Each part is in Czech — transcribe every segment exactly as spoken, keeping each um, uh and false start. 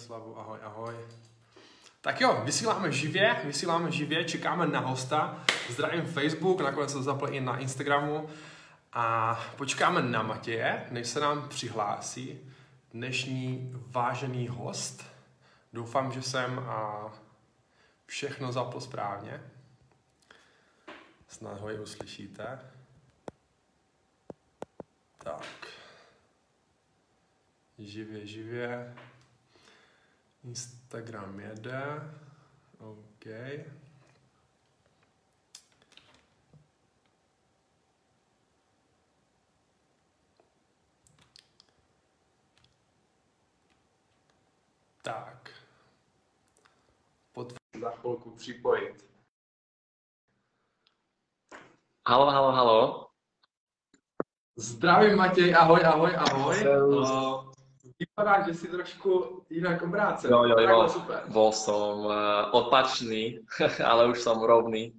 Miroslavu, ahoj, ahoj. Tak jo, vysíláme živě, vysíláme živě, čekáme na hosta. Zdravím Facebook, nakonec se zapl i na Instagramu. A počkáme na Matěje, než se nám přihlásí dnešní vážený host. Doufám, že jsem a všechno zapl správně. Snad ho i uslyšíte. Tak. Živě, živě. Instagram jede. OK. Tak. Potvrď za chvilku připojit. Halo, halo, halo. Zdravím, Matěj, ahoj, ahoj, ahoj. Uh, vypadá, že jsi trošku jinak obrácený. Jo, jo, jo, super. Bol som uh, opačný, ale už som rovný.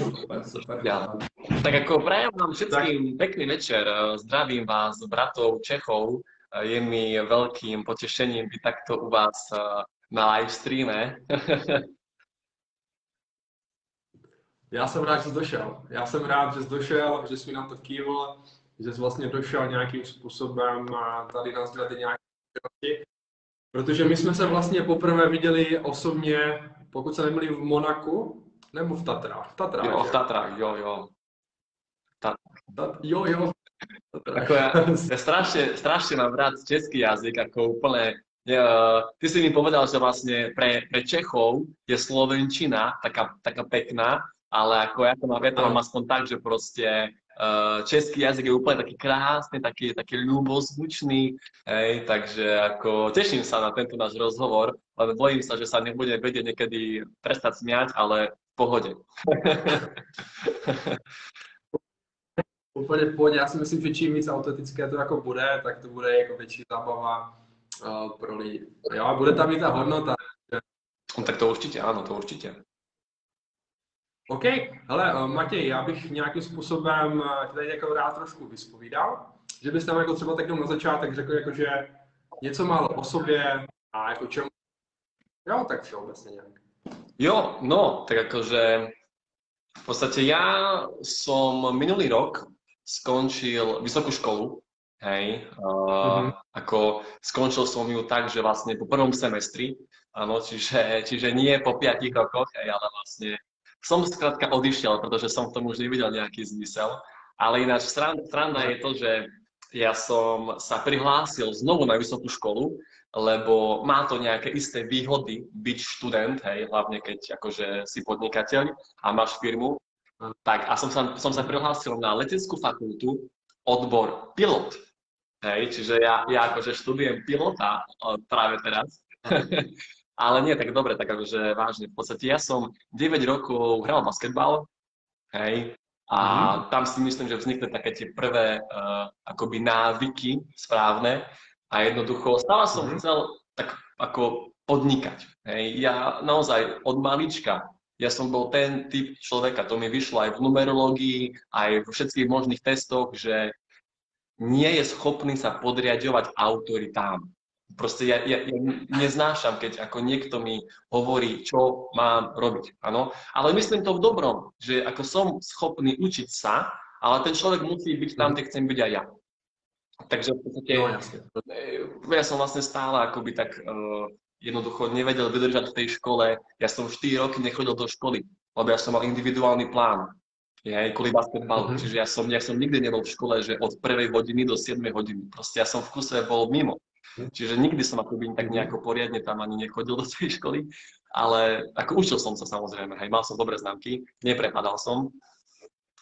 Super, super. Ja. Tak ako prajem vám všetkým tak. Pekný večer. Zdravím vás, bratov Čechov. Je mi veľkým potešením byť takto u vás uh, na live streame. Já jsem rád, že jsi došel. Já jsem rád, že jsi došel, že jsi mi nám to kývl, že jsi vlastně došel nějakým způsobem a tady nás děláte nějaké věci. Protože my jsme se vlastně poprvé viděli osobně, pokud se nemýlím, v Monaku, nebo v Tatrách. V Tatrách, jo, že? V Tatrách, jo, jo. Tat... Tat... Jo, jo. Jako já, já strašně, strašně mám rád český jazyk, jako úplně. Uh, ty si mi povedal, že vlastně pre, pre Čechov je slovenčina taká, taká pekná. Ale ako ja to mám, ja to mám aspoň tak, že proste uh, český jazyk je úplne taký krásny, taký, taký ľubozvučný, hej, takže ako teším sa na tento náš rozhovor, ale bojím sa, že sa nebudem vedieť niekedy prestať smiať, ale v pohode. Úplne v pohode, ja si myslím, že čím víc autentické to ako bude, tak to bude ako väčší zábava uh, pro lidi. Jo, a bude tam i tá hodnota. No, tak to určite, áno, to určite. OK, hele, Matěj, já bych nějakým způsobem tady jako rád trošku vyspovídal, že bys tam jako třeba tak na začátek řekl, jako, že něco málo o sobě a jako čemu. Jo, tak všeobecně nějak. Jo, no, tak jakože v podstatě já jsem minulý rok skončil vysokou školu, hej, mm-hmm. Ako skončil jsem ju tak, že vlastně po prvom semestri, ano, čiže, čiže nie po piatich rokoch, hej, ale vlastně som skrátka odišiel, pretože som v tom už nevidel nejaký zmysel, ale ináč strana je to, že ja som sa prihlásil znovu na vysokú školu, lebo má to nejaké isté výhody byť študent, hej, hlavne keď akože si podnikateľ a máš firmu. Tak a som sa, som sa prihlásil na leteckú fakultu, odbor pilot, hej, čiže ja, ja akože študujem pilota práve teraz. Ale nie, tak dobre, tak akože vážne, v podstate ja som deväť rokov hral basketbal, hej, a mm-hmm. tam si myslím, že vznikli také tie prvé uh, akoby návyky správne a jednoducho stále som mm-hmm. chcel tak ako podnikať, hej, ja naozaj od malička, ja som bol ten typ človeka, to mi vyšlo aj v numerológii, aj vo všetkých možných testoch, že nie je schopný sa podriadovať autoritám. Proste ja, ja, ja neznášam, keď ako niekto mi hovorí, čo mám robiť, áno. Ale myslím to v dobrom, že ako som schopný učiť sa, ale ten človek musí byť tam, kde chcem byť aj ja. Takže v podstate, no, ja som vlastne stále akoby tak uh, jednoducho nevedel vydržať v tej škole. Ja som štyri roky nechodil do školy, lebo ja som mal individuálny plán. Ja kvôli basketbalu, mm-hmm. čiže ja som, ja som nikdy nebol v škole, že od prvej hodiny do siedmej hodiny. Proste ja som v kuse bol mimo. Čiže nikdy som akoby tak nejako poriadne tam ani nechodil do tej školy, ale ako učil som sa samozrejme, hej, mal som dobré známky, neprepadal som.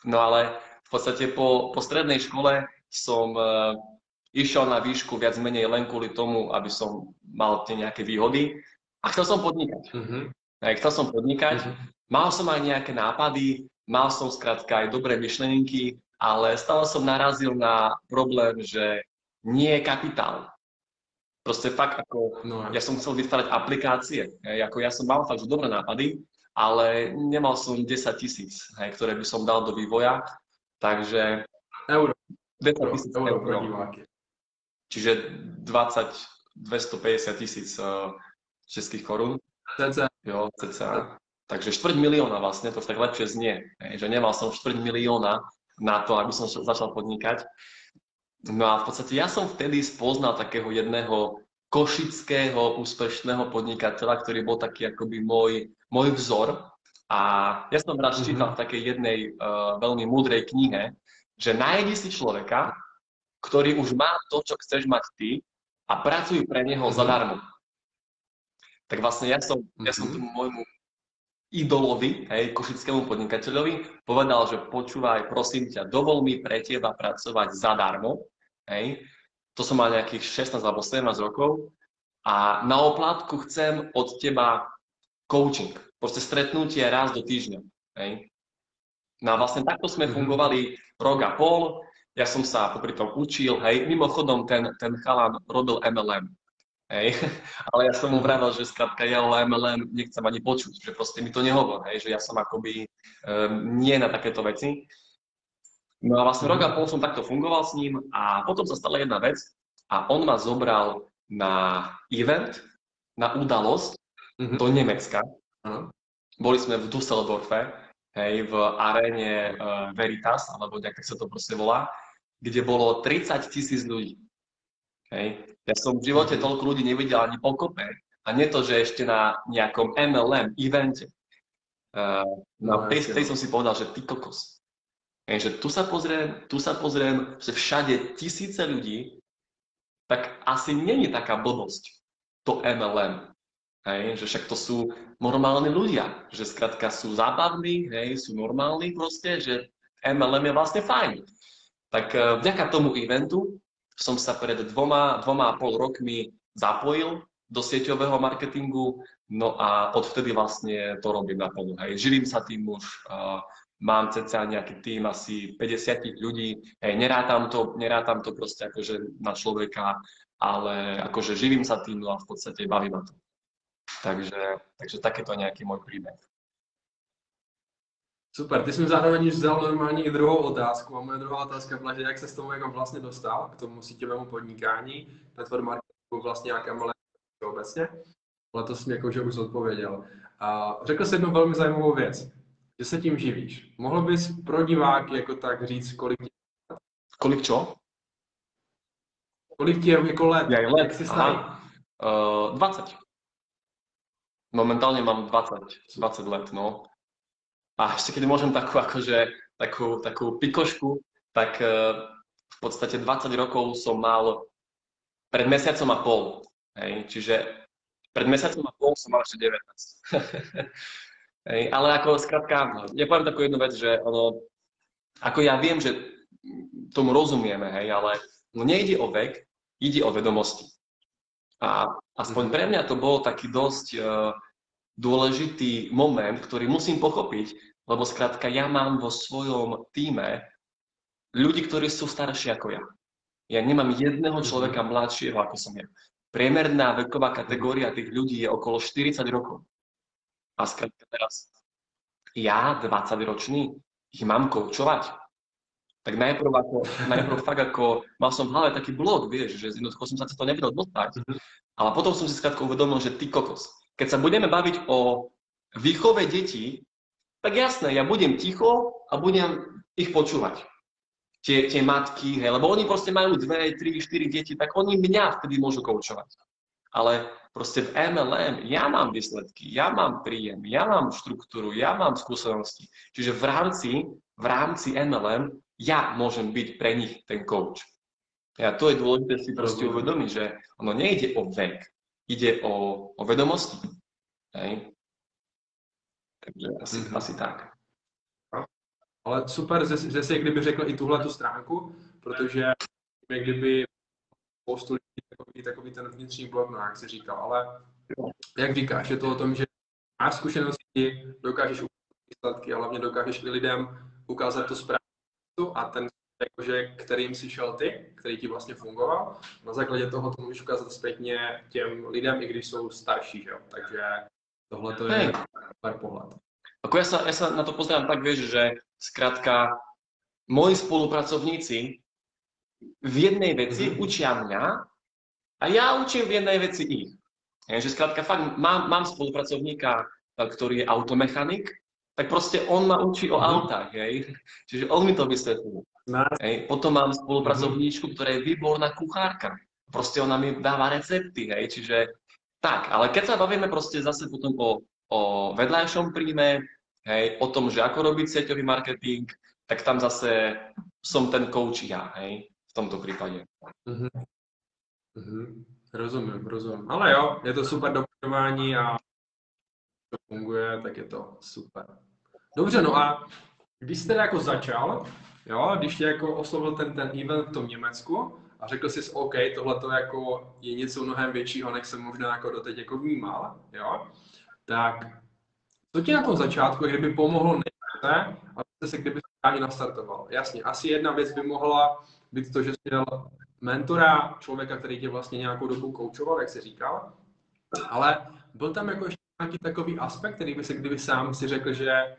No ale v podstate po, po strednej škole som e, išiel na výšku viac menej len kvôli tomu, aby som mal tie nejaké výhody a chcel som podnikať. Mm-hmm. Hej, chcel som podnikať, mm-hmm. mal som aj nejaké nápady, mal som skrátka aj dobré myšlienky, ale stále som narazil na problém, že nie je kapitál. Proste fakt ako, no, ja som chcel vytvárať aplikácie, hej, ako ja som mal fakt že dobré nápady, ale nemal som desať tisíc, hej, ktoré by som dal do vývoja, takže euro, desať tisíc eur, čiže 20, dvestopäťdesiat tisíc českých korún. Cca. Jo, cca. Takže štvrť milióna vlastne, to tak lepšie znie. Že nemal som štvrť milióna na to, aby som začal podnikať. No a v podstate ja som vtedy spoznal takého jedného košického úspešného podnikateľa, ktorý bol taký akoby môj, môj vzor. A ja som raz čítal v takej jednej uh, veľmi múdrej knihe, že nájdi si človeka, ktorý už má to, čo chceš mať ty, a pracuj pre neho zadarmo. Tak vlastne ja som, ja som tomu môjmu idolovi, hej, košickému podnikateľovi povedal, že počúvaj, prosím ťa, dovol mi pre teba pracovať zadarmo. Hej. To som mal nejakých šestnásť alebo sedemnásť rokov a na oplátku chcem od teba coaching. Proste stretnutie raz do týždňa. Hej. No a vlastne takto sme fungovali rok a pol. Ja som sa popri tom učil, hej, mimochodom ten, ten chalan robil em el em, hej, ale ja som mu vravel, že skrátka ja o em el em nechcem ani počuť, že proste mi to nehovor, hej, že ja som akoby um, nie na takéto veci. No a vlastne rok a pol som takto fungoval s ním a potom sa stala jedna vec a on ma zobral na event, na udalosť mm-hmm. do Nemecka. Mm-hmm. Boli sme v Dusseldorfe, hej, v aréne uh, Veritas, alebo nejak tak sa to proste volá, kde bolo tridsať tisíc ľudí. Hej. Ja som v živote toľko ľudí nevidel ani pokope, a nie to, že ešte na nejakom em el em evente. Uh, no, no, tej, tej som si povedal, že ty kokos. Hej, že tu sa pozriem, tu sa pozriem, že všade tisíce ľudí, tak asi není taká blbosť to em el em. Hej, že však to sú normálni ľudia, že skrátka sú zábavní, hej, sú normálni proste, že em el em je vlastne fajn. Tak vďaka tomu eventu som sa pred dvoma, dvoma a pol rokmi zapojil do sieťového marketingu, no a odvtedy vlastne to robím naplno. Hej. Živím sa tým už, uh, mám cca nejaký tým asi päťdesiat ľudí, hej, nerátam to, nerátam to proste akože na človeka, ale akože živím sa tým, no a v podstate baví ma to. Takže, takže tak je to nějaký můj příběh. Super, ty jsi mi zároveň vzal normálně i druhou otázku. A moje druhá otázka byla, že jak se s tomu jako vlastně dostal k tomu síťovému podnikání, network marketingu vlastně nějaké malé obecně, ale to jsi mi jako, že už odpověděl. A řekl jsi jednu velmi zajímavou věc, že se tím živíš. Mohl bys pro diváky jako tak říct, kolik ti... Kolik čo? Kolik ti je jako let? Já je let, jak jsi starý? Uh, dvacet. Momentálne mám dvadsať let, no. A ešte keď môžem takú, akože, takú, takú pikošku, tak uh, v podstate dvadsať rokov som mal pred mesiacom a pol. Hej. Čiže pred mesiacom a pol som mal ešte devätnásť. Hej. Ale ako skrátka, ja poviem takú jednu vec, že ono, ako ja viem, že tomu rozumieme, hej, ale no, nejde o vek, ide o vedomosti. A aspoň pre mňa to bol taký dosť uh, dôležitý moment, ktorý musím pochopiť, lebo skrátka ja mám vo svojom týme ľudí, ktorí sú starší ako ja. Ja nemám jedného človeka mladšieho ako som ja. Priemerná veková kategória tých ľudí je okolo štyridsať rokov. A skrátka teraz ja, dvadsaťročný, ich mám koučovať. Tak najprv, ako, najprv fakt ako, mal som v hlave taký blok, vieš, že jednoducho som sa to nevedel dostať, ale potom som si skrátka uvedomil, že ty kokos, keď sa budeme baviť o výchove detí, tak jasné, ja budem ticho a budem ich počúvať. Tie, tie matky, hej, lebo oni proste majú dve, tri, štyri deti, tak oni mňa vtedy môžu koučovať. Ale proste v em el em ja mám výsledky, ja mám príjem, ja mám štruktúru, ja mám skúsenosti. Čiže v rámci, v rámci em el em ja môžem byť pre nich ten coach. A to je dôležité si proste uvedomiť, že ono nejde o vek, ide o, o vedomosti. Hej. Takže asi, mm-hmm. asi tak. Ale super, že si kdyby řekl i tuhle tu stránku, protože kdyby spoustu lidí takový, takový ten vnitřní blok, no jak si říkal, ale jak říkáš, je to o tom, že máš zkušenosti, dokážeš ukázat výsledky, ale hlavně dokážeš i lidem ukázat to správně. A ten, jakože, kterým si šel ty, který ti vlastně fungoval, na základě toho to můžeš ukázat zpětně těm lidem, i když jsou starší, že jo? Takže tohle to je super pohled. Ako ja sa, ja sa na to pozerám tak, vieš, že skrátka moji spolupracovníci v jednej veci mm-hmm. učia mňa A já učím v jedné věci ich. Takže zkrátka fakt mám, mám spolupracovníka, který je automechanik, tak prostě on ma učí o autách, hej. Čiže on mi to vysvětlí. Hej. Potom mám spolupracovníčku, která je výborná kuchárka. Prostě ona mi dává recepty, hej. Čiže tak, ale keď sa bavíme prostě zase potom o, o vedľajšom príjme, hej, o tom, že ako robiť sieťový marketing, tak tam zase som ten coach ja, hej, v tomto prípade. Mm-hmm. Mm-hmm. Rozumím, rozumím. Ale jo, je to super doplňování a to funguje, tak je to super. Dobře, no a když jste jako začal, jo, když tě jako oslovil ten, ten event v tom Německu a řekl jsi, OK, tohleto jako je něco mnohem většího, než jsem možná jako doteď jako vnímal, jo, tak co ti na tom začátku, kdyby pomohlo nejvíce, abyste se kdyby správně nastartoval? Jasně, asi jedna věc by mohla být to, že jsi měl mentora, člověka, který tě vlastně nějakou dobu koučoval, jak jsi říkal, ale byl tam jako ještě nějaký takový aspekt, který by se kdyby sám si řekl, že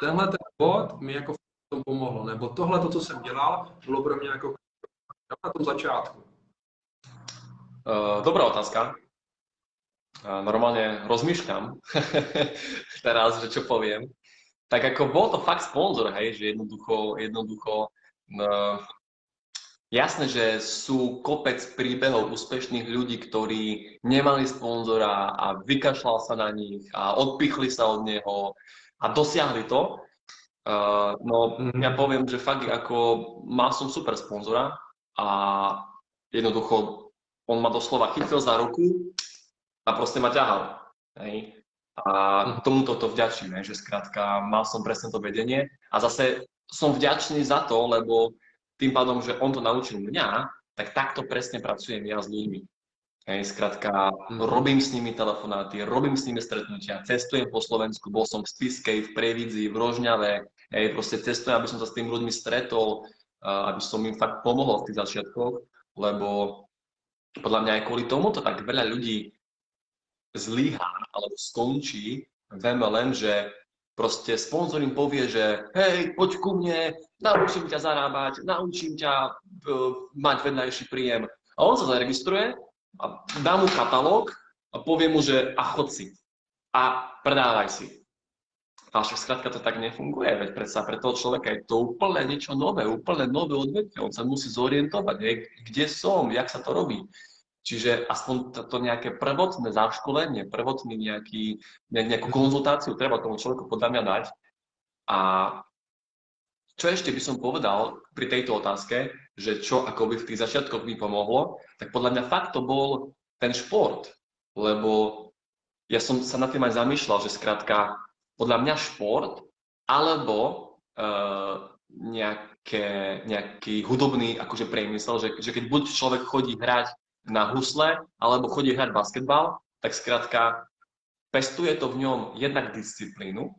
tenhle ten bod mi jako v tom pomohlo, nebo tohle to, co jsem dělal, bylo pro mě jako na tom začátku. Dobrá otázka. Normálně rozmýšľam teraz, že čo poviem. Tak jako bol to fakt sponzor, hej, že jednoducho, jednoducho no, jasné, že sú kopec príbehov úspešných ľudí, ktorí nemali sponzora a vykašľal sa na nich a odpichli sa od neho a dosiahli to. No ja poviem, že fakt ako mal som super sponzora a jednoducho on ma doslova chytil za ruku a prostě ma ťahal. Hej. A tomuto to vďačím, že skrátka mal som presne to vedenie a zase som vďačný za to, lebo tým pádom, že on to naučil mňa, tak takto presne pracujem ja s ľuďmi. Hej, skrátka robím s nimi telefonáty, robím s nimi stretnutia, cestujem po Slovensku, bol som v Spišskej, v Prievidzi, v Rožňave, hej, proste cestujem, aby som sa s tými ľuďmi stretol, aby som im fakt pomohol v tých začiatkoch, lebo podľa mňa aj kvôli tomuto tak veľa ľudí zlíhá alebo skončí, veme len, že prostě sponzor im povie, že hej, poď ku mne, naučím ťa zarábať, naučím ťa uh, mať vedľajší príjem. A on sa zaregistruje a dá mu katalóg a povie mu, že a chod si a predávaj si. Ale však skrátka to tak nefunguje, veď predsa pre toho človeka je to úplne niečo nové, úplne nové odvetvie, on sa musí zorientovať, nie? Kde som, jak sa to robí. Čiže aspoň to nejaké prvotné zaškolenie, prvotný nejaký, nejakú konzultáciu treba tomu človeku podľa mňa dať. A čo ešte by som povedal pri tejto otázke, že čo akoby v tých začiatkoch mi pomohlo, tak podľa mňa fakt to bol ten šport. Lebo ja som sa nad tým aj zamýšľal, že skrátka podľa mňa šport alebo uh, nejaké, nejaký hudobný akože priemysel, že, že keď buď človek chodí hrať na husle, alebo chodí hrať basketbal, tak zkrátka pestuje to v ňom jednak disciplínu,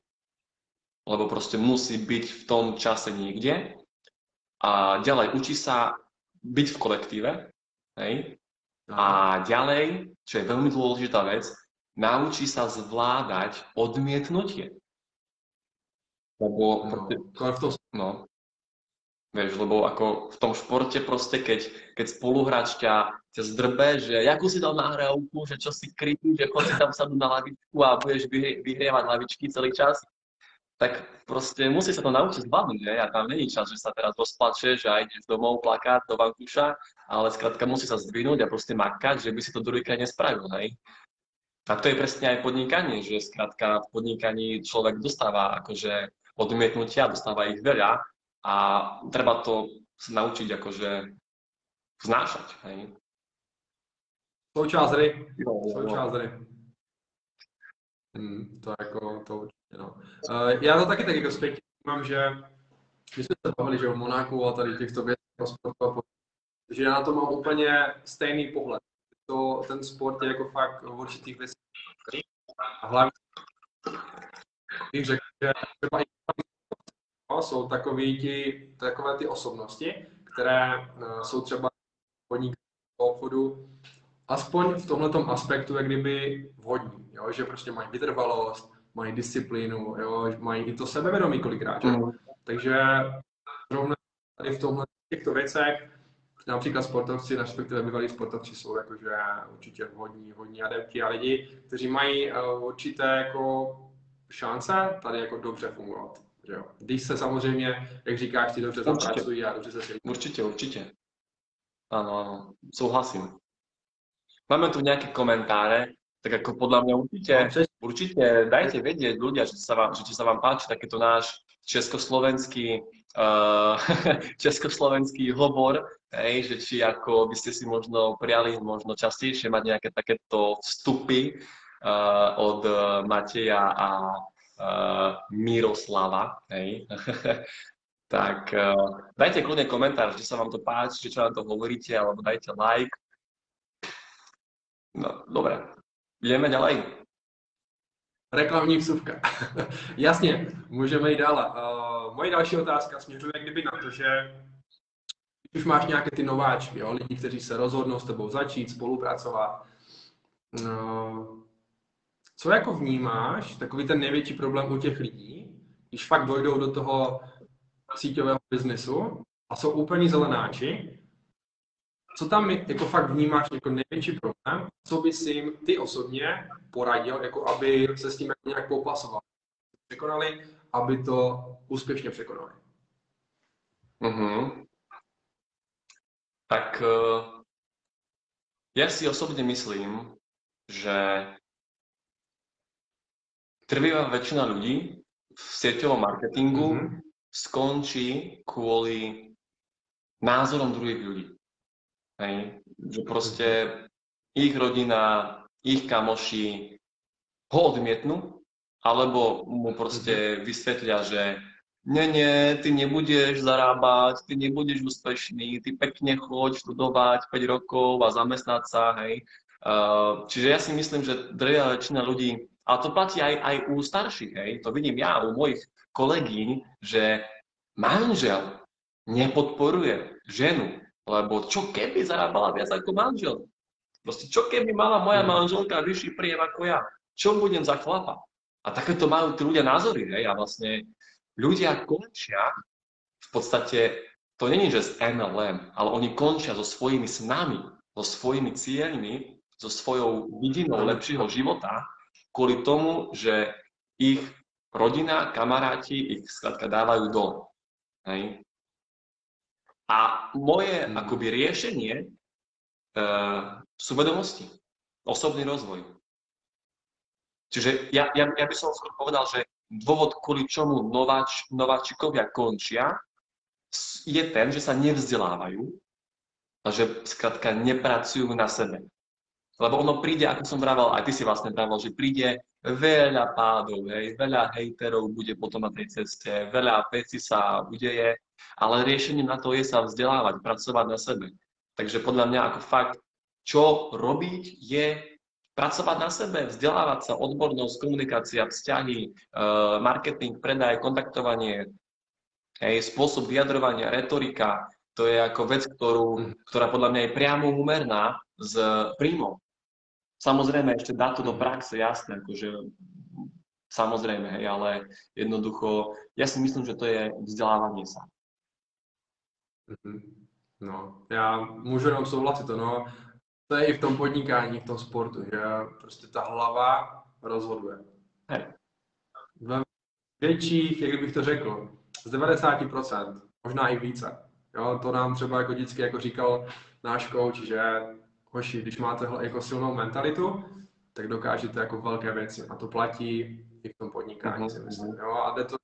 lebo prostě musí byť v tom čase niekde a ďalej učí sa byť v kolektíve, hej? A ďalej, čo je veľmi dôležitá vec, naučí sa zvládať odmietnutie. Lebo, no, vieš, lebo ako v tom športe prostě, keď, keď spoluhráč ťa ťa zdrbe, že jakú si dal nahrávku, že čo si krytí, že chodí tam sadu na lavičku a budeš vyhrievať lavičky celý čas, tak prostě musí sa to naučiť zvládnuť, ne? A tam není čas, že sa teraz rozplačeš a ideš domov plakať do vankúša, ale skrátka musí sa zdvihnúť a prostě makať, že by si to druhýkrát nespravil, hej? A to je presne aj podnikanie, že skrátka v podnikaní človek dostáva akože odmietnutia, dostáva ich veľa a treba to sa naučiť akože vznášať, hej? Součást hry, součást hry. Hmm, to jako, to určitě no. Uh, já to taky tak jako zpětně mám, že my jsme se bavili, že o Monaku a tady těchto věcí o sportu a podobně, že já na to mám úplně stejný pohled. To, ten sport je jako fakt v určitých věcí. A hlavně bych řekl, že třeba i jsou takový ti, takové ty osobnosti, které uh, jsou třeba podniky obchodu, aspoň v tomhletom aspektu je kdyby vhodní, jo? Že prostě mají vytrvalost, mají disciplínu, jo? Mají i to sebevědomí kolikrát. Mm. Takže zrovna tady v tomhle těchto věcech Například sportovci, respektive bývalí sportovci jsou jakože určitě hodní, hodní adepti a lidi, kteří mají určité jako šance tady jako dobře fungovat. Že jo. Když se samozřejmě, jak říkáš, ti dobře zapracují a dobře se svědí. Určitě, určitě. Ano, ano, souhlasím. Máme tu nějaké komentáře, tak jako podle mě určitě, určitě dajte vědět ľudia, že sa vám, že sa vám páči takéto náš československý uh, československý hovor, hej, že či ako by ste si možno priali možno častejšie mať nejaké takéto vstupy uh, od Mateja a uh, Miroslava, hej. Tak uh, dajte kľudne komentár, že sa vám to páči, že čo vám to hovoríte, alebo dajte like. No, dobré. Jdeme ďalej. Reklamní vsuvka. Jasně, můžeme jít dále. Uh, moje další otázka směřuje kdyby na to, že už máš nějaké ty nováčky, jo? Lidi, kteří se rozhodnou s tebou začít spolupracovat. Uh, co jako vnímáš, takový ten největší problém u těch lidí, když fakt dojdou do toho síťového biznesu a jsou úplně zelenáči, co tam jako fakt vnímáš jako největší problém, co bys jim ty osobně poradil, jako aby se s tím jako nějak popasoval, překonali, aby to úspěšně překonali? Mm-hmm. Tak já si osobně myslím, že trvivá většina lidí v sieťovom marketingu mm-hmm. skončí kvůli názorom druhých lidí. Hej. Že proste ich rodina, ich kamoši ho odmietnú, alebo mu proste vysvetlia, že nie, nie, ty nebudeš zarábať, ty nebudeš úspešný, ty pekne choď študovať päť rokov a zamestnať sa, hej. Uh, čiže ja si myslím, že drvivá väčšina ľudí, a to platí aj, aj u starších, hej, to vidím ja u mojich kolegín, že manžel nepodporuje ženu. Lebo čo keby zarábala viac ako manžel? Proste čo keby mala moja manželka vyšší príjem ako ja? Čo budem za chlapa? A takéto majú tí ľudia názory, hej? A vlastne ľudia končia, v podstate, to není, že z em el em, ale oni končia so svojimi snami, so svojimi cieľmi, so svojou vidinou lepšieho života, kvôli tomu, že ich rodina, kamaráti ich skladka dávajú dole. Hej? A moje akoby riešenie e, sú vedomosti, osobný rozvoj. Čiže ja, ja, ja by som skôr povedal, že dôvod, kvôli čomu nováč, nováčikovia končia, je ten, že sa nevzdelávajú a že skrátka nepracujú na sebe. Lebo ono príde, ako som vravel, aj ty si vlastne vravel, že príde veľa pádov, hej, veľa hejterov bude potom na tej ceste, veľa vecí sa udeje, ale riešením na to je sa vzdelávať, pracovať na sebe. Takže podľa mňa ako fakt, čo robiť je pracovať na sebe, vzdelávať sa, odbornosť, komunikácia, vzťahy, marketing, predaj, kontaktovanie, hej, spôsob vyjadrovania, retorika, to je ako vec, ktorú, ktorá podľa mňa je priamo úmerná s príjmom. Samozrejme, ešte dá to do praxe, jasné, akože samozrejme, hej, ale jednoducho, ja si myslím, že to je vzdelávanie sa. No, já můžu jenom souhlasit to, no. To je i v tom podnikání, v tom sportu, že prostě ta hlava rozhoduje. Hey. Ve větších, jak bych to řekl, z devadesát procent, možná i více. Jo, to nám třeba jako vždycky jako říkal náš coach, že hoši, když máte jako silnou mentalitu, tak dokážete jako velké věci a to platí i v tom podnikání, mm-hmm. si myslím. Jo, a jde to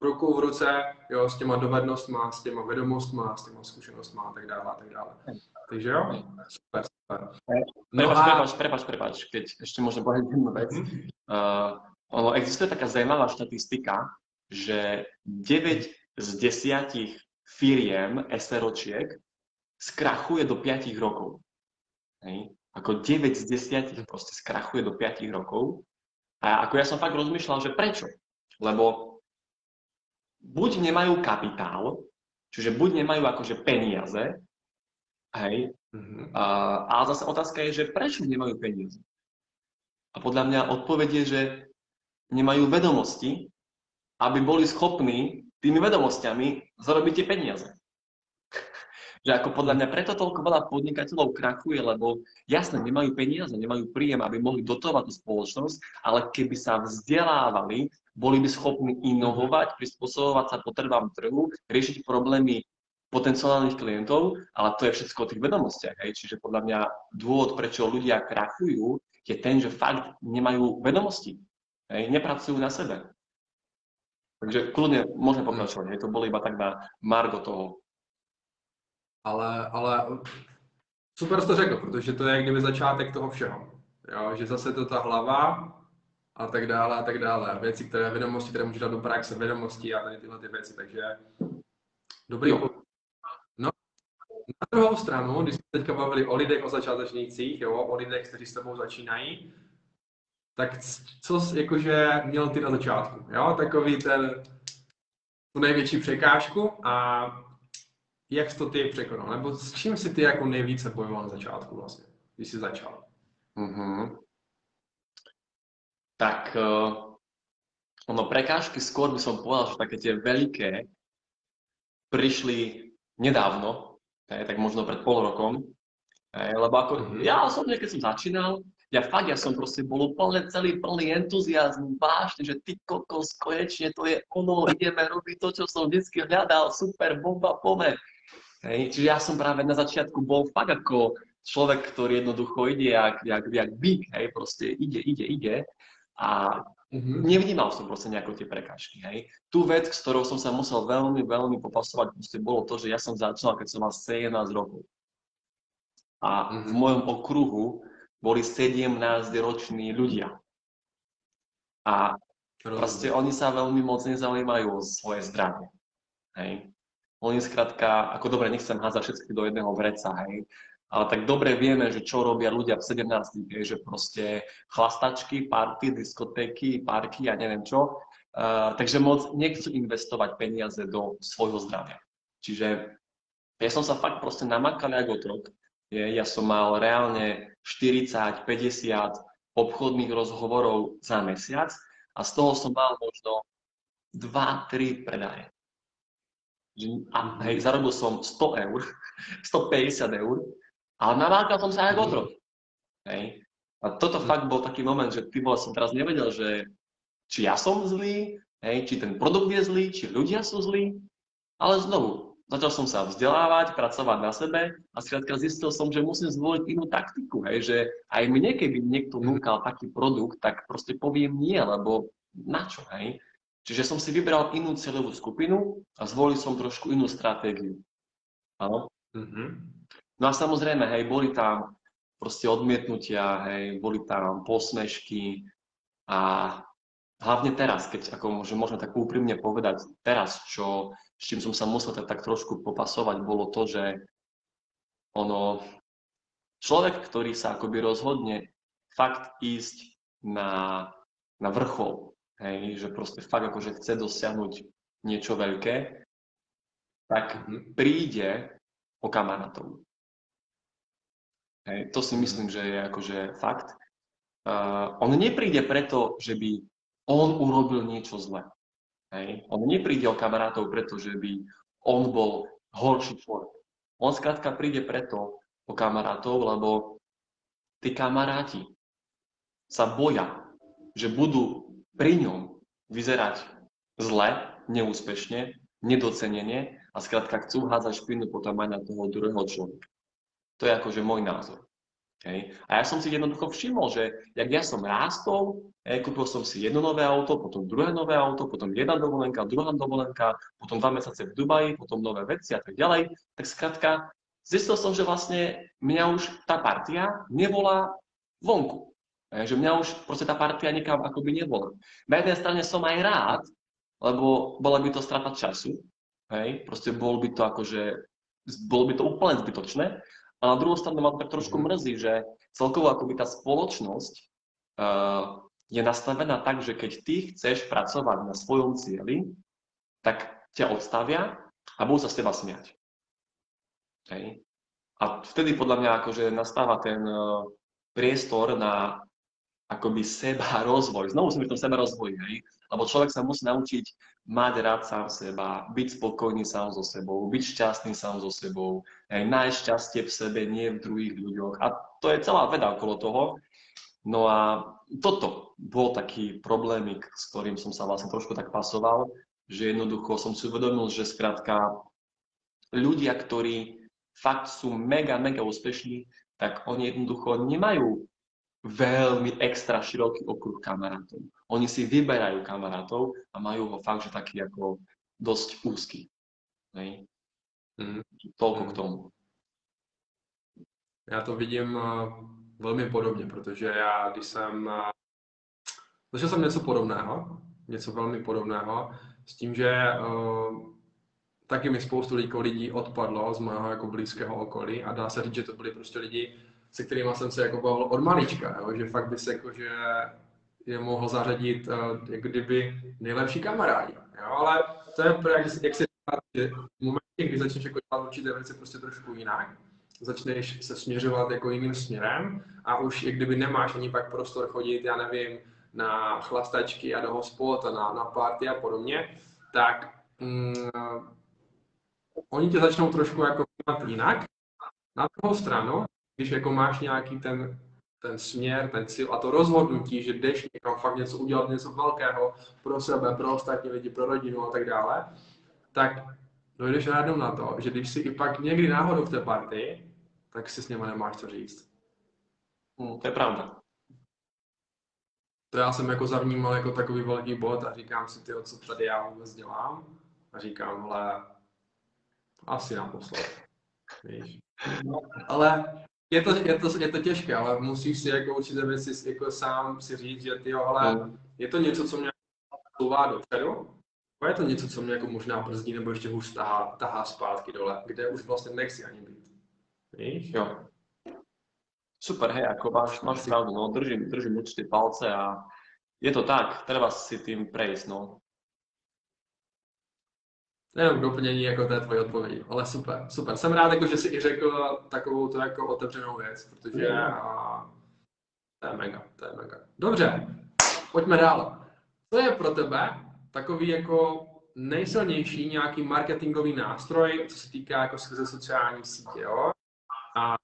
ruku v ruce, jo, s těma dovednostma, s těma vědomostma, s těma zkušenostma a tak dále a tak dále. Takže jo, super, super. No prepač, a... prepač, prepač, prepač, keď ešte môžem povedať jednu vec. Uh, ono, existuje taká zajímavá štatistika, že deväť z desiatich firiem SROčiek skrachuje do päť rokov. Hej? Ako deväť z desiatich proste skrachuje do päť rokov. A ako ja som fakt rozmýšľal, že prečo? Lebo buď nemajú kapitál, čiže buď nemajú akože peniaze, hej, mm-hmm. a, a zase otázka je, že prečo nemajú peniaze? A podľa mňa odpoveď je, že nemajú vedomosti, aby boli schopní tými vedomostiami zarobiť tie peniaze. Že ako podľa mňa preto toľko veľa podnikateľov krachuje, lebo jasne, nemajú peniaze, nemajú príjem, aby mohli dotovať tú spoločnosť, ale keby sa vzdelávali, boli by schopní inovovať, prispôsobovať sa potrebám trhu, riešiť problémy potenciálnych klientov, ale to je všetko o tých vedomostiach. Hej? Čiže podľa mňa dôvod, prečo ľudia krachujú, je ten, že fakt nemajú vedomosti, hej? Nepracujú na sebe. Takže kľudne môžeme pokračovať, hej? To bolo iba tak na margo toho. Ale, ale super jsi to řekl, protože to je kdyby začátek toho všeho, jo? Že zase to ta hlava a tak dále a tak dále, věci, které vědomosti, které můžu dát do praxe, vědomosti a tady tyhle ty věci, takže dobrý. Jo. No, na druhou stranu, když jsme teďka bavili o lidech, o začátečnících, jo? O lidech, kteří s tebou začínají, tak co jsi jakože měl ty na začátku, jo? Takový ten, tu největší překážku a jak jsi to ty překonal? Nebo s čím jsi ty jako nejvíce bojoval na začátku vlastně, když jsi začal? Mm-hmm. Tak uh, ono prekážky skôr by som povedal, že také tie veľké prišli nedávno, ne, tak možno pred pol rokom. Ne, lebo ako, mm-hmm. ja osobne, keď som začínal, ja fakt, ja som proste bol úplne celý plný entuziazmu, vážne, že ty kokos, konečne to je ono, ideme robiť to, čo som vždycky hľadal, super, bomba, pome. Hej, čiže ja som práve na začiatku bol fakt ako človek, ktorý jednoducho ide jak, jak, jak bík, hej, proste ide, ide, ide a mm-hmm. nevnímal som proste nejako tie prekážky, hej. Tú vec, s ktorou som sa musel veľmi, veľmi popasovať, proste bolo to, že ja som začal, keď som mal sedemnásť rokov. A mm-hmm. v mojom okruhu boli sedemnásťroční ľudia. A proste oni sa veľmi moc nezaujímajú o svoje zdravie, hej. Oni skrátka, ako dobre, nechcem házať všetky do jedného vreca, hej. Ale tak dobre vieme, že čo robia ľudia v sedemnástich, hej, že proste chlastačky, party, diskotéky, parky a neviem čo. Uh, takže moc nechcú investovať peniaze do svojho zdravia. Čiže ja som sa fakt proste namakal jak otrok. Ja som mal reálne štyridsať, päťdesiat obchodných rozhovorov za mesiac a z toho som mal možno dva tri predaje. A hej, zarobil som sto eur, stopäťdesiat eur, ale namákal som sa aj otrok. Hej. A toto fakt bol taký moment, že ty bol, som teraz nevedel, že či ja som zlý, hej, či ten produkt je zlý, či ľudia sú zlí, ale znovu, začal som sa vzdelávať, pracovať na sebe a skrátka zistil som, že musím zvoliť inú taktiku, hej, že aj mne, keby niekto núkal taký produkt, tak proste poviem nie, lebo na čo, hej. Čiže som si vybral inú cieľovú skupinu a zvolil som trošku inú stratégiu. Áno? Mm-hmm. No a samozrejme, hej, boli tam proste odmietnutia, hej, boli tam posmešky a hlavne teraz, keď ako môžem tak úprimne povedať, teraz, čo, s čím som sa musel tak, tak trošku popasovať, bolo to, že ono, človek, ktorý sa akoby rozhodne fakt ísť na, na vrchol, hej, že proste fakt akože chce dosiahnuť niečo veľké, tak príde o kamarátov. Hej, to si myslím, že je akože fakt. Uh, on nepríde preto, že by on urobil niečo zlé. Hej, on nepríde o kamarátov preto, že by on bol horší človek. On skrátka príde preto o kamarátov, lebo tí kamaráti sa boja, že budú pri ňom vyzerať zle, neúspešne, nedocenenie a skrátka chcú házať špinu potom aj na toho druhého človeka. To je akože môj názor. Okay? A ja som si jednoducho všimol, že jak ja som rástol, eh, kúpil som si jedno nové auto, potom druhé nové auto, potom jedna dovolenka, druhá dovolenka, potom dva mesiace v Dubaji, potom nové veci a tak ďalej, tak skrátka zistil som, že vlastne mňa už tá partia nevolá vonku. Že mňa už proste tá partia nikam akoby nebola. Na jednej strane som aj rád, lebo bola by to strata času, hej, proste bol by to akože, bolo by to úplne zbytočné, a na druhou stranu ma tak trošku mrzí, že celkovo akoby tá spoločnosť uh, je nastavená tak, že keď ty chceš pracovať na svojom cieli, tak ťa odstavia a budú sa s teba smiať. Hej. A vtedy podľa mňa akože nastáva ten uh, priestor na akoby seba rozvoj. Znovu sme v tom seba rozvoji, hej? Lebo človek sa musí naučiť mať rád sám seba, byť spokojný sám so sebou, byť šťastný sám so sebou, hej? Nájsť šťastie v sebe, nie v druhých ľuďoch. A to je celá veda okolo toho. No a toto bol taký problémik, s ktorým som sa vlastne trošku tak pasoval, že jednoducho som si uvedomil, že skrátka ľudia, ktorí fakt sú mega, mega úspešní, tak oni jednoducho nemajú veľmi extra široký okruh kamarátov. Oni si vyberajú kamarátov a majú ho fakt, že taký ako dosť úzky. Ne? Mm. Toľko mm. k tomu. Já to vidím velmi podobně, protože já, když jsem... Zašel jsem něco podobného, něco velmi podobného, s tím, že uh, taky mi spoustu lidí odpadlo z mého jako blízkého okolí a dá se říct, že to byli prostě lidi, se kterými jsem se jako bavil od malička, jo? Že fakt by se jako, že je mohl zařadit uh, jak kdyby nejlepší kamarádi, jo? Ale to je jak, jak se říká, že v momentě, kdy začneš jako dělat určité věci prostě trošku jinak, začneš se směřovat jako jiným směrem a už i kdyby nemáš ani pak prostor chodit, já nevím, na chlastačky a do hospod a na, na party a podobně, tak mm, oni tě začnou trošku jako jinak. Na druhou stranu, když jako máš nějaký ten, ten směr, ten cíl a to rozhodnutí, že jdeš někam fakt něco udělat, něco velkého pro sebe, pro ostatní lidi, pro rodinu a tak dále, tak dojdeš najednou na to, že když si i pak někdy náhodou v té party, tak si s něma nemáš co říct. Mm, to je pravda. To já jsem jako zavnímal jako takový velký bod a říkám si, tyjo, co tady já vůbec dělám. A říkám, hele, asi naposled. Víš? No, ale je to, je, to, je to těžké, ale musíš si jako určité věci jako sám si říct, že tyjo, ale je to něco, co mě plouvá dopředu? A je to něco, co mě jako možná brzdí nebo ještě hůř tahá, tahá zpátky dole, kde už vlastně nechci ani být. Víš? Jo. Super, hej, ako máš, máš pravdu, no, držím, držím určite palce a je to tak, treba si tým prejsť, no. Jenom k doplnění jako té tvoje odpovědi, ale super, super. Jsem rád, jako, že jsi i řekl takovou to jako otevřenou věc, protože a, to je mega, to je mega. Dobře, pojďme dál. Co je pro tebe takový jako nejsilnější nějaký marketingový nástroj, co se týká jako skrze sociální sítě, jo? A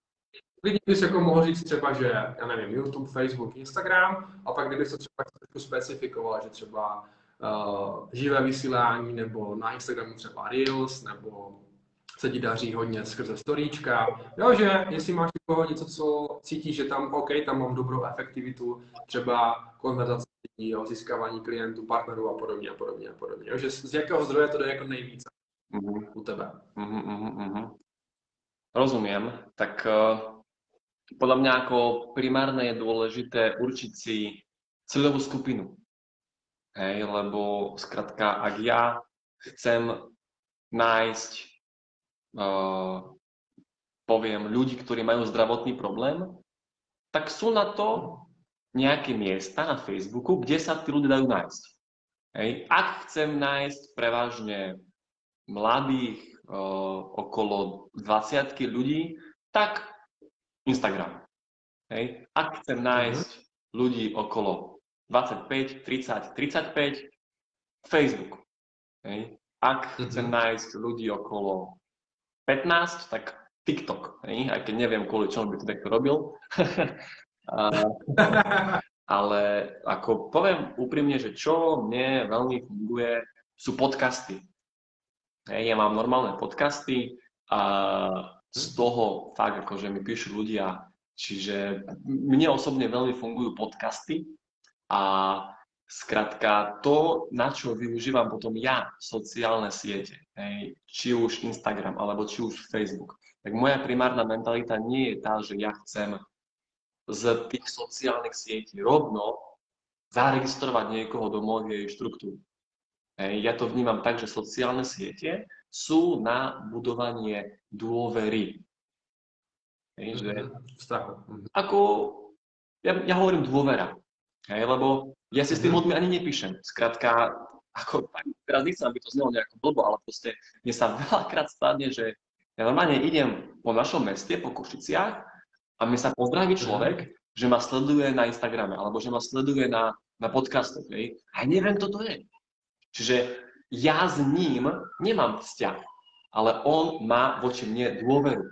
lidi bys jako mohl říct třeba, že já nevím, YouTube, Facebook, Instagram, a pak kdyby se třeba trošku specifikoval, že třeba uh, živé vysílání, nebo na Instagramu třeba Reels, nebo se ti daří hodně skrze storíčka. Jo, že jestli máš někoho něco, co cítíš, že tam OK, tam mám dobrou efektivitu, třeba konverzace lidí, získávání klientů, partnerů a podobně a podobně a podobně. Jo, že z jakého zdroje to jde jako nejvíce mm-hmm. u tebe? Mm-hmm, mm-hmm. Rozumiem. Tak uh... podľa mňa ako primárne je dôležité určiť si cieľovú skupinu. Hej, lebo skrátka, ak ja chcem nájsť, uh, poviem, ľudí, ktorí majú zdravotný problém, tak sú na to nejaké miesta na Facebooku, kde sa tí ľudia dajú nájsť. Hej, ak chcem nájsť prevažne mladých, uh, okolo dvadsať ľudí, tak Instagram. Hej. Ak chcem nájsť mm-hmm. ľudí okolo dvadsaťpäť, tridsať, tridsaťpäť, Facebook. Hej. Ak mm-hmm. chcem nájsť ľudí okolo pätnásť, tak TikTok. Hej. Aj keď neviem, kvôli čomu by to takto robil. A, ale ako poviem úprimne, že čo mne veľmi funguje, sú podcasty. Hej. Ja mám normálne podcasty a z toho fakt, akože mi píšu ľudia, čiže mne osobne veľmi fungujú podcasty a skrátka to, na čo využívam potom ja sociálne siete, hej, či už Instagram alebo či už Facebook, tak moja primárna mentalita nie je tá, že ja chcem z tých sociálnych sietí rovno zaregistrovať niekoho do mojej štruktúry. Hej, ja to vnímam tak, že sociálne siete sú na budovanie dôvery. Hej, že ako, ja, ja hovorím dôvera, hej, lebo ja si s tým ľuďmi ani nepíšem. Skrátka, ako, teraz nechcem, aby to znelo nejako blbo, ale proste mne sa veľakrát stane, že ja normálne idem po našom meste, po Košiciach a mne sa pozdraví človek že ma sleduje na Instagrame, alebo že ma sleduje na, na podcastoch, hej? A neviem, kto to je. Čiže ja s ním nemám vzťah, ale on má voči mne dôveru.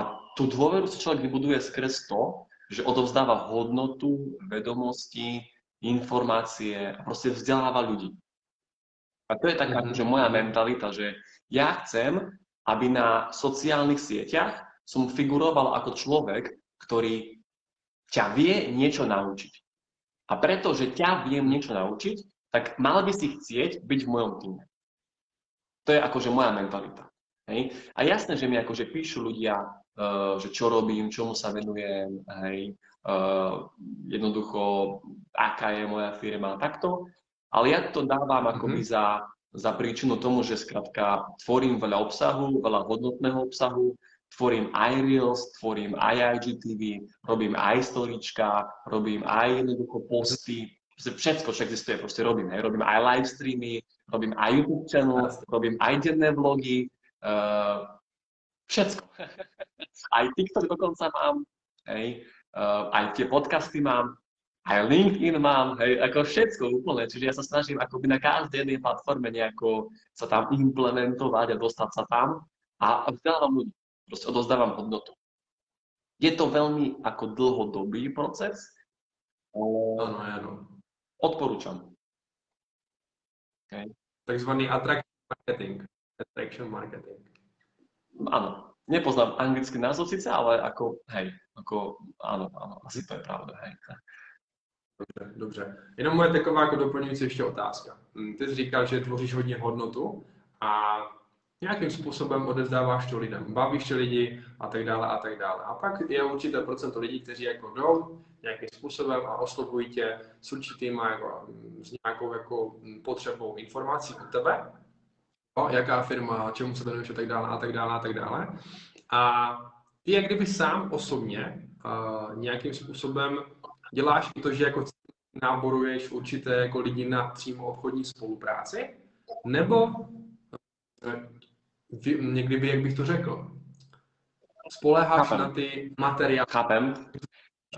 A tú dôveru si človek vybuduje skrz to, že odovzdáva hodnotu, vedomosti, informácie a proste vzdeláva ľudí. A to je taká mm-hmm. že moja mentalita, že ja chcem, aby na sociálnych sieťach som figuroval ako človek, ktorý ťa vie niečo naučiť. A preto, že ťa viem niečo naučiť, tak mal by si chcieť byť v mojom týme. To je akože moja mentalita. Hej? A jasné, že mi akože píšu ľudia, uh, že čo robím, čomu sa venujem, hej? Uh, jednoducho, aká je moja firma, takto. Ale ja to dávam mm-hmm. akoby za, za príčinu tomu, že skrátka tvorím veľa obsahu, veľa hodnotného obsahu, tvorím aj Reels, tvorím aj I G T V, robím aj storička, robím aj jednoducho posty, všetko, čo existuje, proste robím. Hej. Robím aj live streamy, robím aj YouTube channel, robím aj denné vlogy, uh, všetko. Aj TikTok dokonca mám, hej. Uh, aj tie podcasty mám, aj LinkedIn mám, hej, ako všetko úplne. Čiže ja sa snažím akoby na každej jednej platforme nejako sa tam implementovať a dostať sa tam a vzdelávam ľudí. Proste odovzdávam hodnotu. Je to veľmi ako dlhodobý proces. Ano, ano. Odporúčam. Okay. Takzvaný attraction marketing. Attraction marketing. Áno. Nepoznám anglický názov síce, ale ako, hej, ako, áno, áno, asi to je pravda, hej. Dobře, dobře. Jenom moje taková jako doplňující ještě otázka. Ty jsi říkal, že tvoříš hodně hodnotu a nějakým způsobem odevzdáváš to lidem, bavíš ty lidi a tak dále a tak dále. A pak je určité procento lidí, kteří jako jdou nějakým způsobem a oslovují tě s určitýma, jako, s nějakou jako potřebou informací od tebe, o, jaká firma, čemu se věnuješ a tak dále a tak dále a tak dále. A ty jak kdyby sám osobně uh, nějakým způsobem děláš to, že jako náboruješ určité jako lidi na přímo obchodní spolupráci, nebo někdy by, jak bych to řekl, spoléháš na ty materiály. Chápem.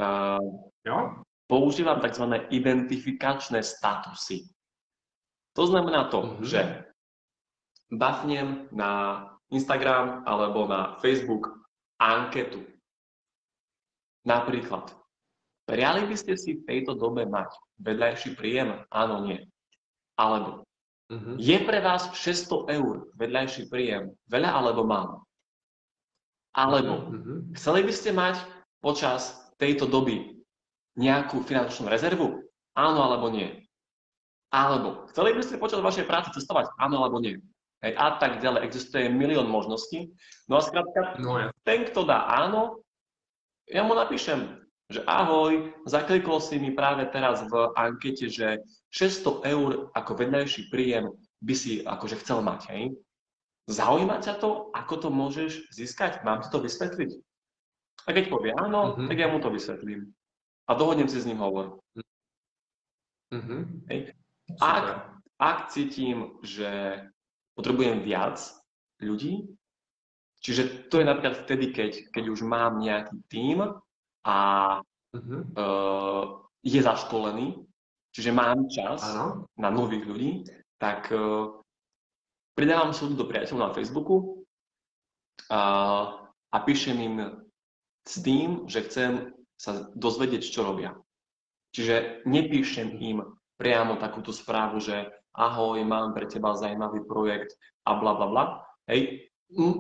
Uh, jo? Používám takzvané identifikačné statusy. To znamená to, mm-hmm. že bafnem na Instagram alebo na Facebook anketu. Napríklad, priali by ste si v tejto dobe mať vedľajší príjem? Áno, nie. Alebo mm-hmm. je pre vás šesťsto eur vedľajší príjem veľa alebo málo? Alebo mm-hmm. chceli by ste mať počas tejto doby nejakú finančnú rezervu? Áno alebo nie? Alebo chceli by ste počas vašej práce cestovať? Áno alebo nie? Hej, a tak ďalej. Existuje milión možností. No a skrátka, no ja. ten, kto dá áno, ja mu napíšem, že ahoj, zaklikol si mi práve teraz v ankete, že šesťsto eur ako vedľajší príjem by si akože chcel mať, hej? Zaujíma ťa to? Ako to môžeš získať? Mám ti to vysvetliť? A keď povie áno, mm-hmm. tak ja mu to vysvetlím. A dohodnem si s ním hovor. Mm-hmm. Hej. Ak, ak cítim, že potrebujem viac ľudí, čiže to je napríklad vtedy, keď, keď už mám nejaký tím a mm-hmm. uh, je zaškolený, čiže mám čas ano. na nových ľudí, tak uh, pridávam sa do priateľov na Facebooku uh, a píšem im s tým, že chcem sa dozvedieť, čo robia. Čiže nepíšem im priamo takúto správu, že ahoj, mám pre teba zaujímavý projekt a bla bla bla. Hej,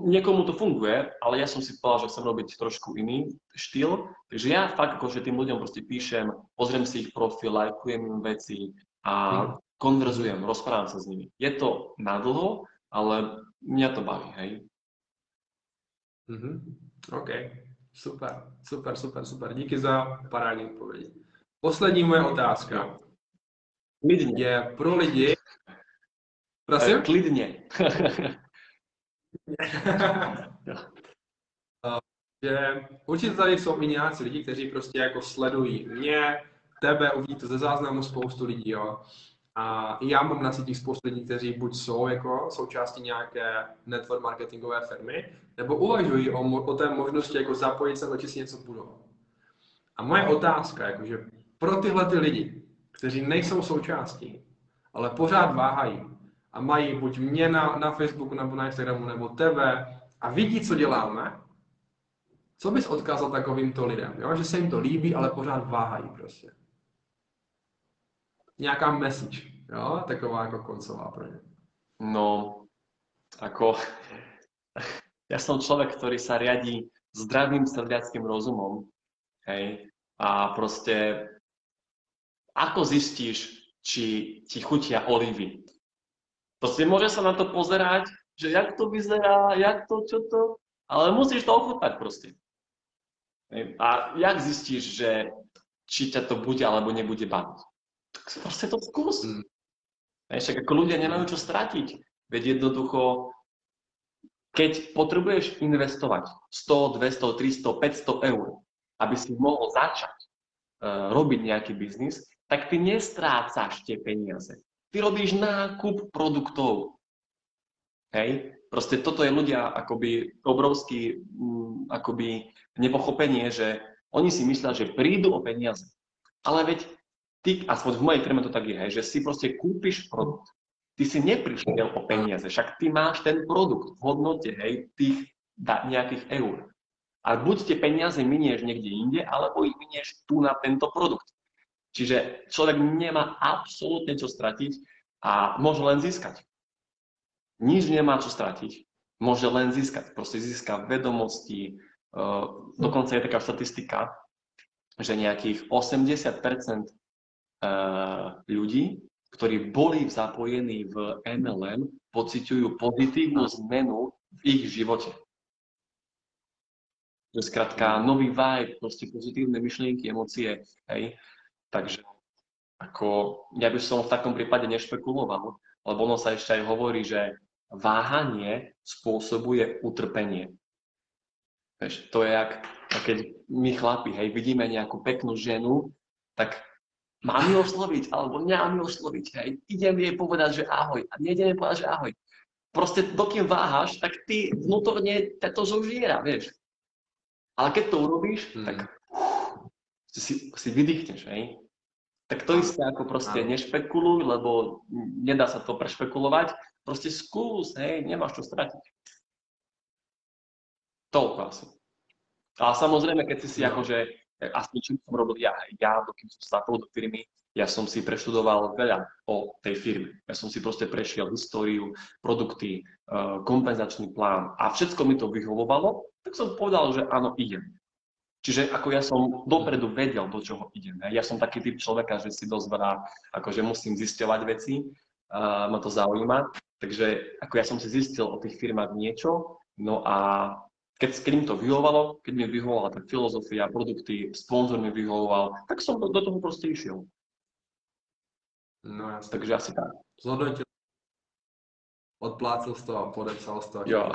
niekomu to funguje, ale ja som si povedal, že chcem robiť trošku iný štýl, takže ja fakt akože tým ľuďom proste píšem, pozriem si ich profil, lajkujem im veci a konverzujem, rozprávam sa s nimi. Je to nadlho, ale mňa to baví, hej. Mm-hmm. OK, super, super, super, super, díky za parádní odpovědi. Poslední moje otázka je pro lidi, prosím? Klidně. Že určitě tady jsou i nějací lidi, kteří prostě jako sledují mě, tebe, uvidíte ze záznamu spoustu lidí, jo. A já mám na sítích spoustu lidí, kteří buď jsou jako součástí nějaké network marketingové firmy, nebo uvažují o, mo- o té možnosti jako zapojit se, začít si něco budovat. A moje otázka, jakože pro tyhle ty lidi, kteří nejsou součástí, ale pořád váhají a mají buď mě na, na Facebooku, nebo na Instagramu, nebo tebe a vidí, co děláme, co bys odkázal takovýmto lidem? Jo? Že se jim to líbí, ale pořád váhají prostě. Nějaká message, jo? Taková jako koncová pro ně. No, ako... Ja som človek, ktorý sa riadí zdravým sedliackým rozumom, hej, a proste ako zistíš, či ti chutia olivy? Proste môže sa na to pozerať, že jak to vyzerá, jak to, čo to, ale musíš to ochutnať proste. Hej. A jak zistíš, že či ťa to bude alebo nebude baviť? Tak proste to skús. Mm. Hej, však ako ľudia nemajú čo stratiť, veď jednoducho. Keď potrebuješ investovať sto, dvesto, tristo, päťsto eur, aby si mohol začať uh, robiť nejaký biznis, tak ty nestrácaš tie peniaze. Ty robíš nákup produktov. Hej? Proste toto je ľudia akoby obrovský um, akoby nepochopenie, že oni si myslia, že prídu o peniaze. Ale veď ty, aspoň v mojej firme to tak je, hej, že si proste kúpiš produkt. Ty si neprišiel o peniaze, však ty máš ten produkt v hodnote, hej, tých nejakých eur. A buď tie peniaze minieš niekde inde, alebo ich minieš tu na tento produkt. Čiže človek nemá absolútne čo stratiť a môže len získať. Nič nemá čo stratiť, môže len získať. Proste získa vedomosti, dokonca je taká štatistika, že nejakých osemdesiat percent ľudí, ktorí boli zapojení v em el em, pociťujú pozitívnu zmenu v ich živote. Skrátka, nový vibe, proste pozitívne myšlienky, emócie, hej. Takže ako, ja by som v takom prípade nešpekuloval, lebo ono sa ešte aj hovorí, že váhanie spôsobuje utrpenie. Veš, to je jak, keď my chlapi, hej, vidíme nejakú peknú ženu, tak mám ju osloviť, alebo nemám ju osloviť, hej. Idem jej povedať, že ahoj, a nejdem jej povedať, že ahoj. Proste dokým váhaš, tak ty vnútorne ťa to zožiera, vieš. Ale keď to urobíš, hmm. tak uh, si, si vydýchneš, hej. Tak to isté ako proste nešpekuluj, lebo nedá sa to prešpekulovať. Proste skús, hej, nemáš čo stratiť. Toľko asi. Ale samozrejme, keď si si no. akože a s ničím som robil ja. Ja, dokým som vstúpil do firmy, ja som si preštudoval veľa o tej firme. Ja som si proste prešiel históriu, produkty, kompenzačný plán a všetko mi to vyhovovalo, tak som povedal, že áno, idem. Čiže ako ja som dopredu vedel, do čoho idem. Ja som taký typ človeka, že si dosť veľa, akože musím zisťovať veci, uh, ma to zaujíma. Takže ako ja som si zistil o tých firmách niečo, no a Keď, keď mi to vyhovovalo, keď mi vyhovovala tá filozofia, produkty, sponzor mi vyhovoval, tak som do toho proste išiel. No jasne. Takže asi tak. Zhodnotil, odplácil z toho a podepsal z toho. Jo,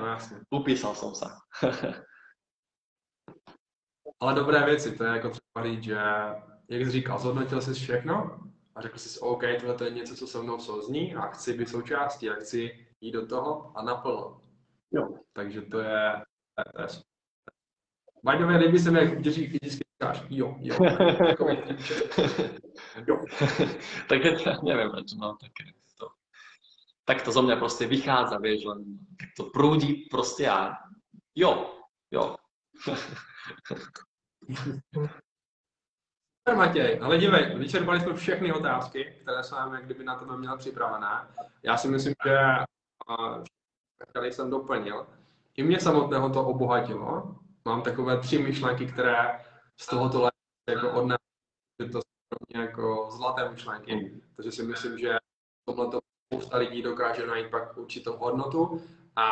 no jasne. Upísal som sa. Ale dobré věci, to je jako třeba říct, že jak jsi říkal, zhodnotil jsi všechno a řekl jsi OK, tohle je něco, co se mnou souzní a chci být součástí a chci jít do toho a naplno. Jo. Takže to je... Vajdové ryby se mi vždycky říkáš, jo, jo. jo. Takže neviem, prečo mám také to. Tak to zo mňa proste vychádza, vieš, len tak to prúdi proste a jo, jo. Matěj, ale dívej, vyčerpali jsme všechny otázky, které jsem kdyby na tebe měl připravené. Já si myslím, že který jsem doplnil. I mě samotného to obohatilo. Mám takové tři myšlenky, které z tohoto léta jako od nás, že to jsou jako zlaté myšlenky. Takže si myslím, že v tomhleto spousta lidí dokáže najít pak určitou hodnotu a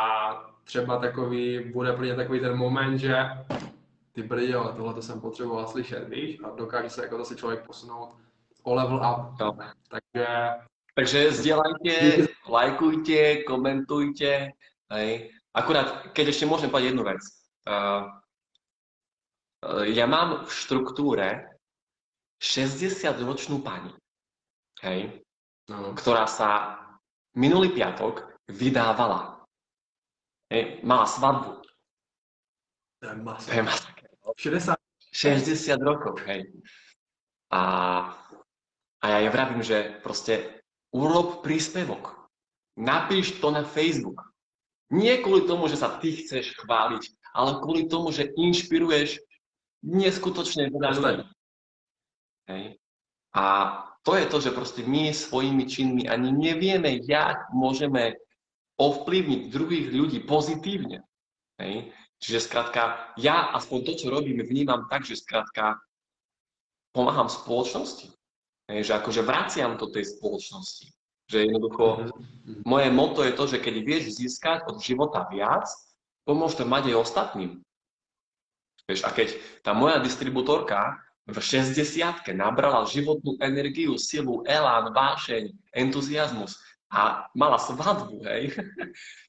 třeba takový, bude pro ně takový ten moment, že ty brděle, tohleto jsem potřeboval slyšet, víš? A dokáže se jako zase člověk posunout o level up. No. Takže Takže zdieľajte, lajkujte, komentujte, hej. Akurát, keď ešte môžem povedať jednu vec. Uh, ja mám v štruktúre šesťdesiatročnú pani, hej, no. ktorá sa minulý piatok vydávala. Hej, mala svadbu. To je masaker. šedesát šesťdesiat rokov, hej. A, a ja, ja vravím, že proste urob príspevok. Napíš to na Facebook. Nie kvôli tomu, že sa ty chceš chváliť, ale kvôli tomu, že inšpiruješ neskutočne veľa ľudí. Hej. A to je to, že proste my svojimi činmi ani nevieme, jak môžeme ovplyvniť druhých ľudí pozitívne. Hej. Čiže skrátka, ja aspoň to, čo robím, vnímam tak, že skrátka pomáham spoločnosti. Hej. Že akože vraciam to tej spoločnosti. Že jednoducho, moje motto je to, že keď vieš získať od života viac, pomôž to mať aj ostatným. Vieš, a keď tá moja distribútorka v šesťdesiatke nabrala životnú energiu, silu, elán, vášeň, entuziasmus a mala svadbu, hej,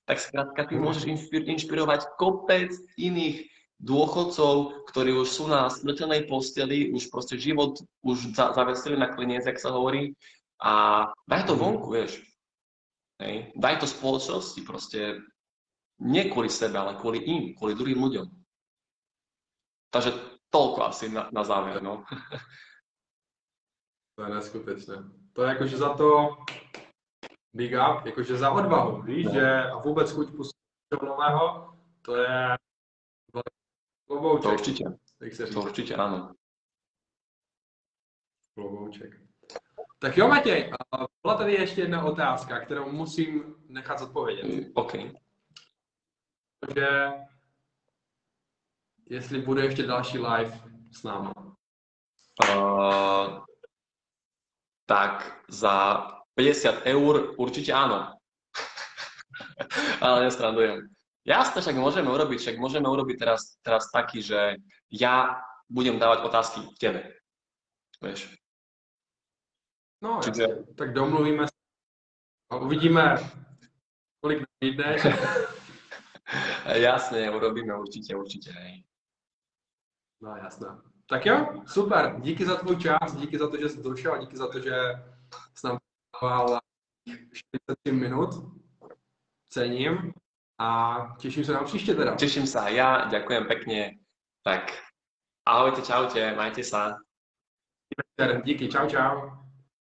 tak skrátka ty môžeš inšpirovať kopec iných dôchodcov, ktorí už sú na smrteľnej posteli, už proste život už zavesili na kliniec, jak sa hovorí, a daj to vonku, vieš, hej. Daj to spoločnosti proste, nie kvôli sebe, ale kvôli im, kvôli druhým ľuďom. Takže toľko asi na, na záver, no. To je neskutečné. To je jakože za to big up, jakože za odvahu, víš, že a vôbec chuť pustíš nového, to je klobouček. To určite, to určite, áno. Klobouček. Tak jo, Matěj, byla tady ještě jedna otázka, kterou musím nechat zodpovědět. OK. Takže, jestli bude ještě další live s námi. Uh, tak za päťdesiat eur určitě ano. Ale nestrandujem. Jasne, však můžeme urobiť, však můžeme urobiť teraz, teraz taky, že já budem dávat otázky tebe. Víš? No, jasně, tak domluvíme se a uvidíme, kolik vyjde. Jasně, urobíme určitě, určitě. No jasné. Tak jo, super, díky za tvůj čas, díky za to, že jsi došel, díky za to, že jsi nám dával štyridsaťtri minút, cením a těším se na příště teda. Těším se, já děkujem pěkně, tak ahojte, čaute, majte se. Díky, čau, čau.